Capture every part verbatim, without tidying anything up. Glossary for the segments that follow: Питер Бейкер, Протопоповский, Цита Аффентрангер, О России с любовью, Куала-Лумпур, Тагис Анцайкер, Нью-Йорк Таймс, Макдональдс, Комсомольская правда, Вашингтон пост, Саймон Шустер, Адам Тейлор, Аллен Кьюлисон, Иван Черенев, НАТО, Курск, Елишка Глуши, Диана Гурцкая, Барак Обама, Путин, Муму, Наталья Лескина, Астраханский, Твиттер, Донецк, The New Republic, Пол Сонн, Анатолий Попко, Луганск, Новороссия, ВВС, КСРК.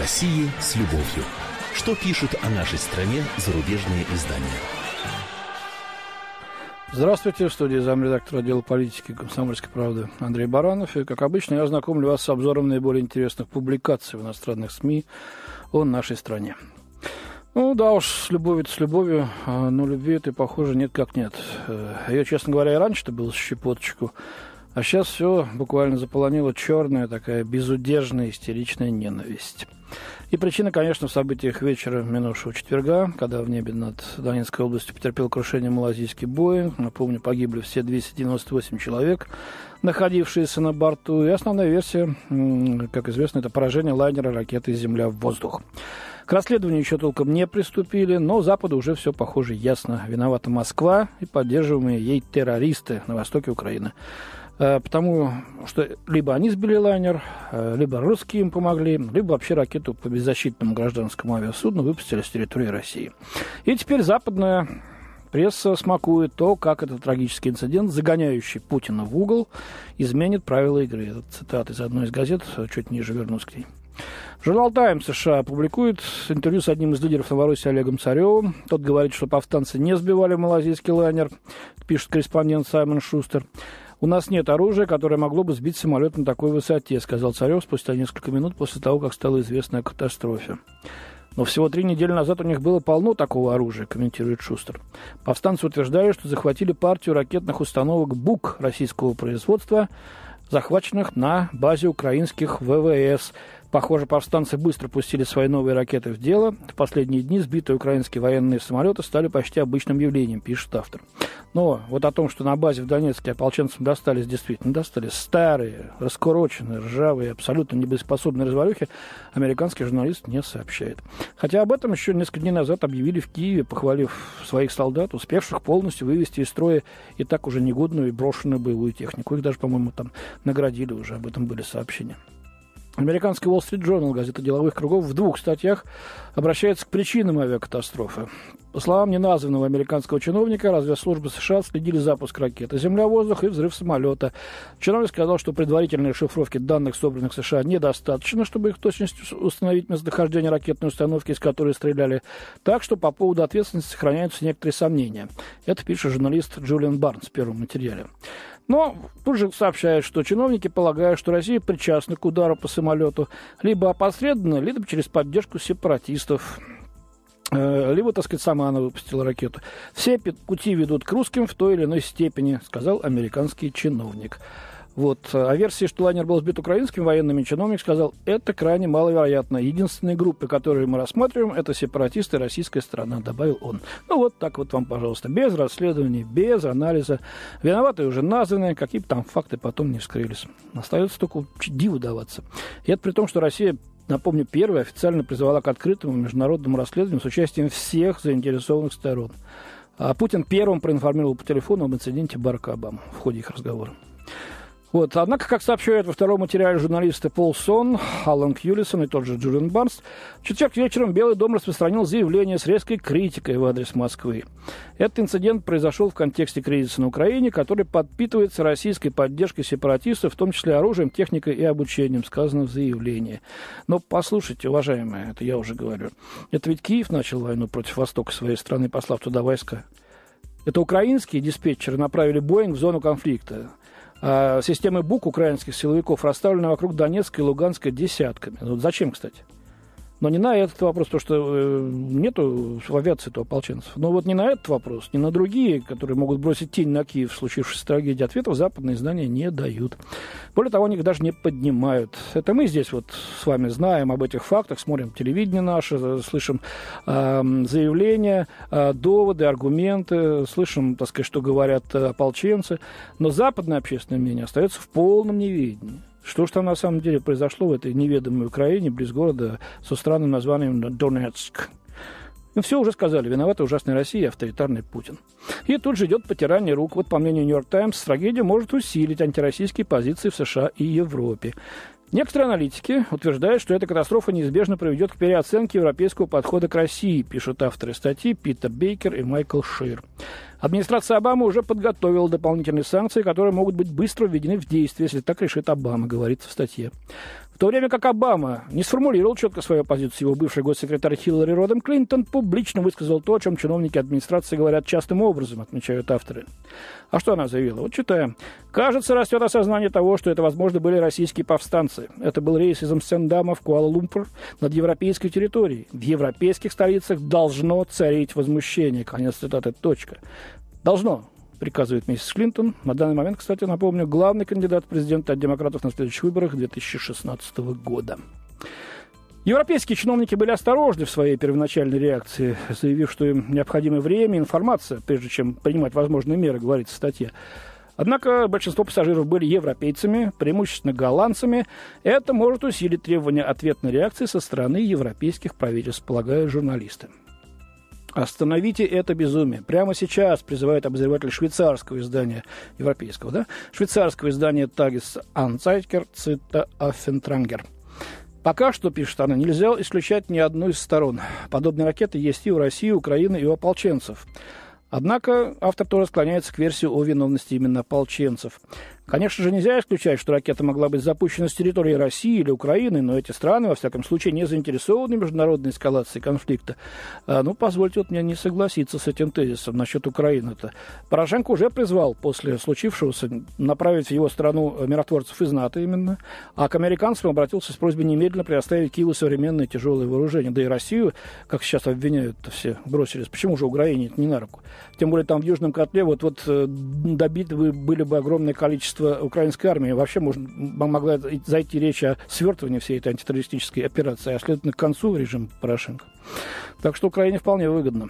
России с любовью. Что пишут о нашей стране зарубежные издания? Здравствуйте, в студии замредактор отдела политики «Комсомольской правды» Андрей Баранов. И, как обычно, я знакомлю вас с обзором наиболее интересных публикаций в иностранных СМИ о нашей стране. Ну да уж, с любовью с любовью, но любви этой, похоже, нет как нет. Ее, честно говоря, и раньше-то было с щепоточку, а сейчас все буквально заполонила черная, такая безудержная, истеричная ненависть. И причина, конечно, в событиях вечера минувшего четверга, когда в небе над Донецкой областью потерпел крушение малазийский «Боинг». Напомню, погибли все двести девяносто восемь человек, находившиеся на борту. И основная версия, как известно, это поражение лайнера ракетой «Земля в воздух». К расследованию еще толком не приступили, но Западу уже все, похоже, ясно. Виновата Москва и поддерживаемые ей террористы на востоке Украины. Потому что либо они сбили лайнер, либо русские им помогли, либо вообще ракету по беззащитному гражданскому авиасудну выпустили с территории России. И теперь западная пресса смакует то, как этот трагический инцидент, загоняющий Путина в угол, изменит правила игры. Это цитата из одной из газет, чуть ниже вернусь к ней. Журнал «Таймс» США публикует интервью с одним из лидеров Новороссии Олегом Царевым. Тот говорит, что повстанцы не сбивали малазийский лайнер, пишет корреспондент Саймон Шустер. «У нас нет оружия, которое могло бы сбить самолет на такой высоте», сказал Царев спустя несколько минут после того, как стало известно о катастрофе. «Но всего три недели назад у них было полно такого оружия», комментирует Шустер. Повстанцы утверждают, что захватили партию ракетных установок «Бук» российского производства, захваченных на базе украинских ВВС. Похоже, повстанцы быстро пустили свои новые ракеты в дело. В последние дни сбитые украинские военные самолеты стали почти обычным явлением, пишет автор. Но вот о том, что на базе в Донецке ополченцам достались, действительно достались старые, раскуроченные, ржавые, абсолютно небоеспособные развалюхи, американский журналист не сообщает. Хотя об этом еще несколько дней назад объявили в Киеве, похвалив своих солдат, успевших полностью вывести из строя и так уже негодную и брошенную боевую технику. Их даже, по-моему, там наградили уже, об этом были сообщения. Американский Wall Street Journal, газета деловых кругов, в двух статьях обращается к причинам авиакатастрофы. По словам неназванного американского чиновника, разведслужбы США следили запуск ракеты «Земля-воздух» и взрыв самолета. Чиновник сказал, что предварительной шифровки данных, собранных США, недостаточно, чтобы их точностью установить местонахождение ракетной установки, из которой стреляли. Так что по поводу ответственности сохраняются некоторые сомнения. Это пишет журналист Джулиан Барнс в первом материале. Но тут же сообщают, что чиновники полагают, что Россия причастна к удару по самолету либо опосредованно, либо через поддержку сепаратистов, либо, так сказать, сама она выпустила ракету. Все пути ведут к русским в той или иной степени, сказал американский чиновник. Вот. О версии, что лайнер был сбит украинскими военными, чиновник сказал, это крайне маловероятно. Единственные группы, которые мы рассматриваем, это сепаратисты и российская сторона, добавил он. Ну вот так вот вам, пожалуйста, без расследований, без анализа. Виноваты уже названы, какие бы там факты потом не вскрылись. Остается только диву даваться. И это при том, что Россия, напомню, первая официально призвала к открытому международному расследованию с участием всех заинтересованных сторон. А Путин первым проинформировал по телефону об инциденте Барака Обамы в ходе их разговора. Вот. Однако, как сообщают во втором материале журналисты Пол Сонн, Аллен Кьюлисон и тот же Джулиан Барнс, в четверг вечером Белый дом распространил заявление с резкой критикой в адрес Москвы. Этот инцидент произошел в контексте кризиса на Украине, который подпитывается российской поддержкой сепаратистов, в том числе оружием, техникой и обучением, сказано в заявлении. Но послушайте, уважаемые, это я уже говорю, это ведь Киев начал войну против Востока своей страны, послав туда войска. Это украинские диспетчеры направили «Боинг» в зону конфликта. А системы «Бук» украинских силовиков расставлены вокруг Донецка и Луганска десятками. Ну, зачем, кстати? Но не на этот вопрос, потому что нету в авиации ополченцев. Но вот не на этот вопрос, не на другие, которые могут бросить тень на Киев в случившейся трагедии, ответов западные издания не дают. Более того, они их даже не поднимают. Это мы здесь вот с вами знаем об этих фактах, смотрим телевидение наше, слышим э, заявления, э, доводы, аргументы, слышим, так сказать, что говорят ополченцы. Но западное общественное мнение остается в полном неведении. Что же там на самом деле произошло в этой неведомой Украине, близ города со странным названием Донецк? Ну, все уже сказали, виновата ужасная Россия и авторитарный Путин. И тут же идет потирание рук. Вот, по мнению Нью-Йорк Таймс, трагедия может усилить антироссийские позиции в США и Европе. Некоторые аналитики утверждают, что эта катастрофа неизбежно приведет к переоценке европейского подхода к России, пишут авторы статьи Питер Бейкер и Майкл Шир. Администрация Обамы уже подготовила дополнительные санкции, которые могут быть быстро введены в действие, если так решит Обама, говорится в статье. В В то время как Обама не сформулировал четко свою позицию, его бывший госсекретарь Хиллари Родом Клинтон публично высказал то, о чем чиновники администрации говорят частным образом, отмечают авторы. А что она заявила? Вот читаем. «Кажется, растет осознание того, что это, возможно, были российские повстанцы. Это был рейс из Амстердама в Куала-Лумпур над европейской территорией. В европейских столицах должно царить возмущение». Конец цитаты. Точка. «Должно», приказывает миссис Клинтон. На данный момент, кстати, напомню, главный кандидат в президенты от демократов на следующих выборах две тысячи шестнадцатого года. Европейские чиновники были осторожны в своей первоначальной реакции, заявив, что им необходимо время и информация, прежде чем принимать возможные меры, говорится в статье. Однако большинство пассажиров были европейцами, преимущественно голландцами. Это может усилить требования ответной реакции со стороны европейских правительств, полагают журналисты. «Остановите это безумие. Прямо сейчас», призывает обозреватель швейцарского издания, европейского, да? Швейцарского издания «Тагис Анцайкер» Цита Аффентрангер. «Пока что, — пишет она, — нельзя исключать ни одну из сторон. Подобные ракеты есть и у России, Украины, и у ополченцев». Однако автор тоже склоняется к версии о виновности именно ополченцев. Конечно же, нельзя исключать, что ракета могла быть запущена с территории России или Украины, но эти страны, во всяком случае, не заинтересованы в международной эскалации конфликта. А, ну, позвольте вот мне не согласиться с этим тезисом насчет Украины-то. Порошенко уже призвал после случившегося направить в его страну миротворцев из НАТО именно, а к американцам обратился с просьбой немедленно предоставить Киеву современное тяжелое вооружение. Да и Россию, как сейчас обвиняют все, бросились. Почему же Украине это не на руку? Тем более там в Южном котле вот-вот добиты были бы огромное количество украинской армии. Вообще можно, могла зайти речь о свертывании всей этой антитеррористической операции, а следовательно к концу режима Порошенко. Так что Украине вполне выгодно.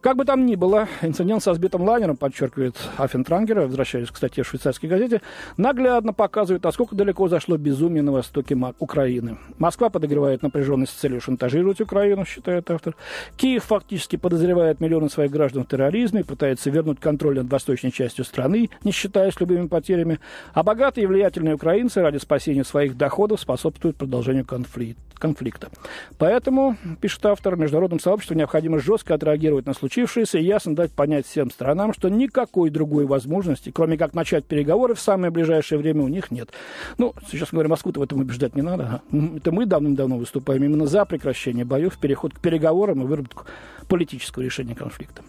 Как бы там ни было, инцидент со сбитым лайнером, подчеркивает Аффентрангер, возвращаясь к статье в швейцарской газете, наглядно показывает, насколько далеко зашло безумие на востоке Украины. Москва подогревает напряженность с целью шантажировать Украину, считает автор. Киев фактически подозревает миллионы своих граждан в терроризме, пытается вернуть контроль над восточной частью страны, не считаясь любыми потерями. А богатые и влиятельные украинцы ради спасения своих доходов способствуют продолжению конфликта. Поэтому, пишет автор, международному сообществу необходимо жестко отреагировать на случай, и ясно дать понять всем странам, что никакой другой возможности, кроме как начать переговоры в самое ближайшее время, у них нет. Ну, сейчас мы говорим, Москву-то в этом убеждать не надо. Это мы давным-давно выступаем именно за прекращение боев, переход к переговорам и выработку политического решения конфликта.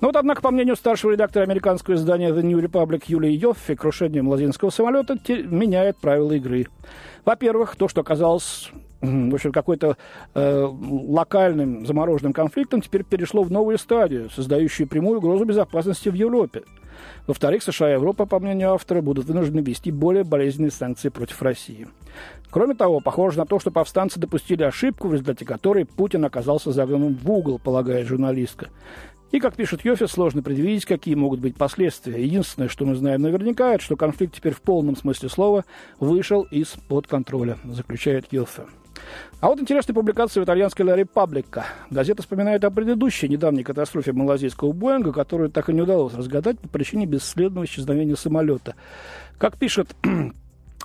Но вот, однако, по мнению старшего редактора американского издания The New Republic Юлии Иоффе, крушение младенческого самолета те- меняет правила игры. Во-первых, то, что оказалось, в общем, какой-то э, локальным замороженным конфликтом, теперь перешло в новую стадию, создающую прямую угрозу безопасности в Европе. Во-вторых, США и Европа, по мнению автора, будут вынуждены ввести более болезненные санкции против России. Кроме того, похоже на то, что повстанцы допустили ошибку, в результате которой Путин оказался загнанным в угол, полагает журналистка. И, как пишет Йоффе, сложно предвидеть, какие могут быть последствия. Единственное, что мы знаем наверняка, это что конфликт теперь в полном смысле слова вышел из-под контроля, заключает Йоффе. А вот интересная публикация в итальянской La Repubblica. Газета вспоминает о предыдущей недавней катастрофе малазийского Боинга, которую так и не удалось разгадать по причине бесследного исчезновения самолета. Как пишет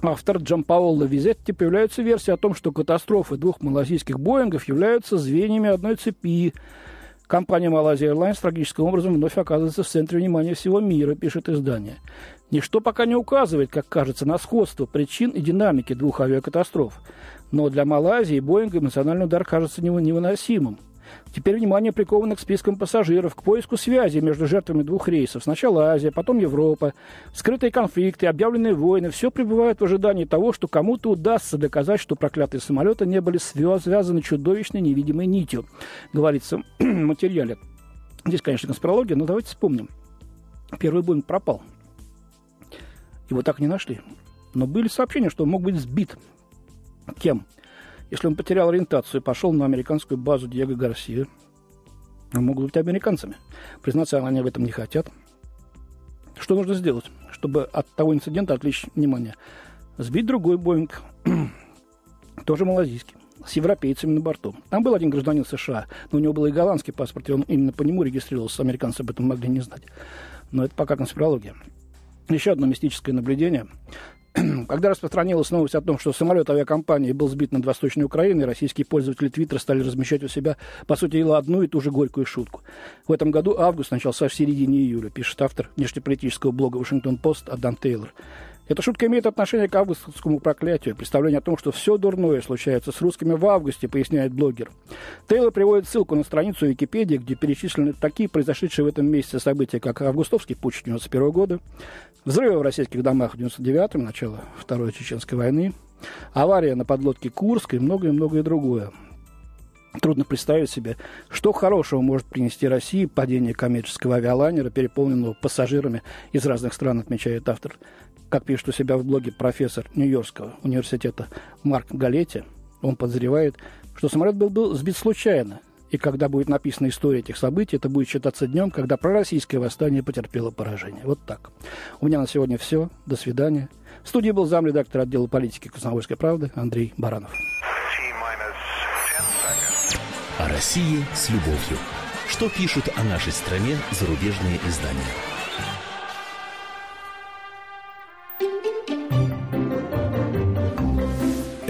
автор Джампаоло Визетти, появляются версии о том, что катастрофы двух малазийских Боингов являются звеньями одной цепи. Компания Malaysia Airlines трагическим образом вновь оказывается в центре внимания всего мира, пишет издание. Ничто пока не указывает, как кажется, на сходство причин и динамики двух авиакатастроф. Но для Малайзии и Боинга эмоциональный удар кажется невыносимым. Теперь внимание приковано к спискам пассажиров, к поиску связи между жертвами двух рейсов. Сначала Азия, потом Европа. Скрытые конфликты, объявленные войны. Все пребывает в ожидании того, что кому-то удастся доказать, что проклятые самолеты не были связаны чудовищной невидимой нитью, говорится в материале. Здесь, конечно, конспирология, но давайте вспомним. Первый Боинг пропал. Его так и не нашли. Но были сообщения, что он мог быть сбит. Кем? Если он потерял ориентацию и пошел на американскую базу Диего Гарсия, могут быть американцами. Признаться, они об этом не хотят. Что нужно сделать, чтобы от того инцидента отвлечь внимание? Сбить другой Боинг, тоже малазийский, с европейцами на борту. Там был один гражданин США, но у него был и голландский паспорт, и он именно по нему регистрировался. Американцы об этом могли не знать. Но это пока конспирология. Еще одно мистическое наблюдение. Когда распространилась новость о том, что самолет авиакомпании был сбит над Восточной Украиной, российские пользователи Твиттера стали размещать у себя, по сути дела, одну и ту же горькую шутку. В этом году август начался в середине июля, пишет автор внешнеполитического блога «Вашингтон пост» Адам Тейлор. Эта шутка имеет отношение к августовскому проклятию, представлению о том, что все дурное случается с русскими в августе, поясняет блогер. Тейлор приводит ссылку на страницу Википедии, где перечислены такие произошедшие в этом месяце события, как августовский путч девяносто первого года, взрывы в российских домах в девяносто девятом, начало Второй Чеченской войны, авария на подлодке Курск и многое-многое другое. Трудно представить себе, что хорошего может принести России падение коммерческого авиалайнера, переполненного пассажирами из разных стран, отмечает автор. Как пишет у себя в блоге профессор Нью-Йоркского университета Марк Галети, он подозревает, что самолет был, был сбит случайно, и когда будет написана история этих событий, это будет считаться днем, когда пророссийское восстание потерпело поражение. Вот так. У меня на сегодня все. До свидания. В студии был замредактор отдела политики «Комсомольской правды» Андрей Баранов. О России с любовью. Что пишут о нашей стране зарубежные издания?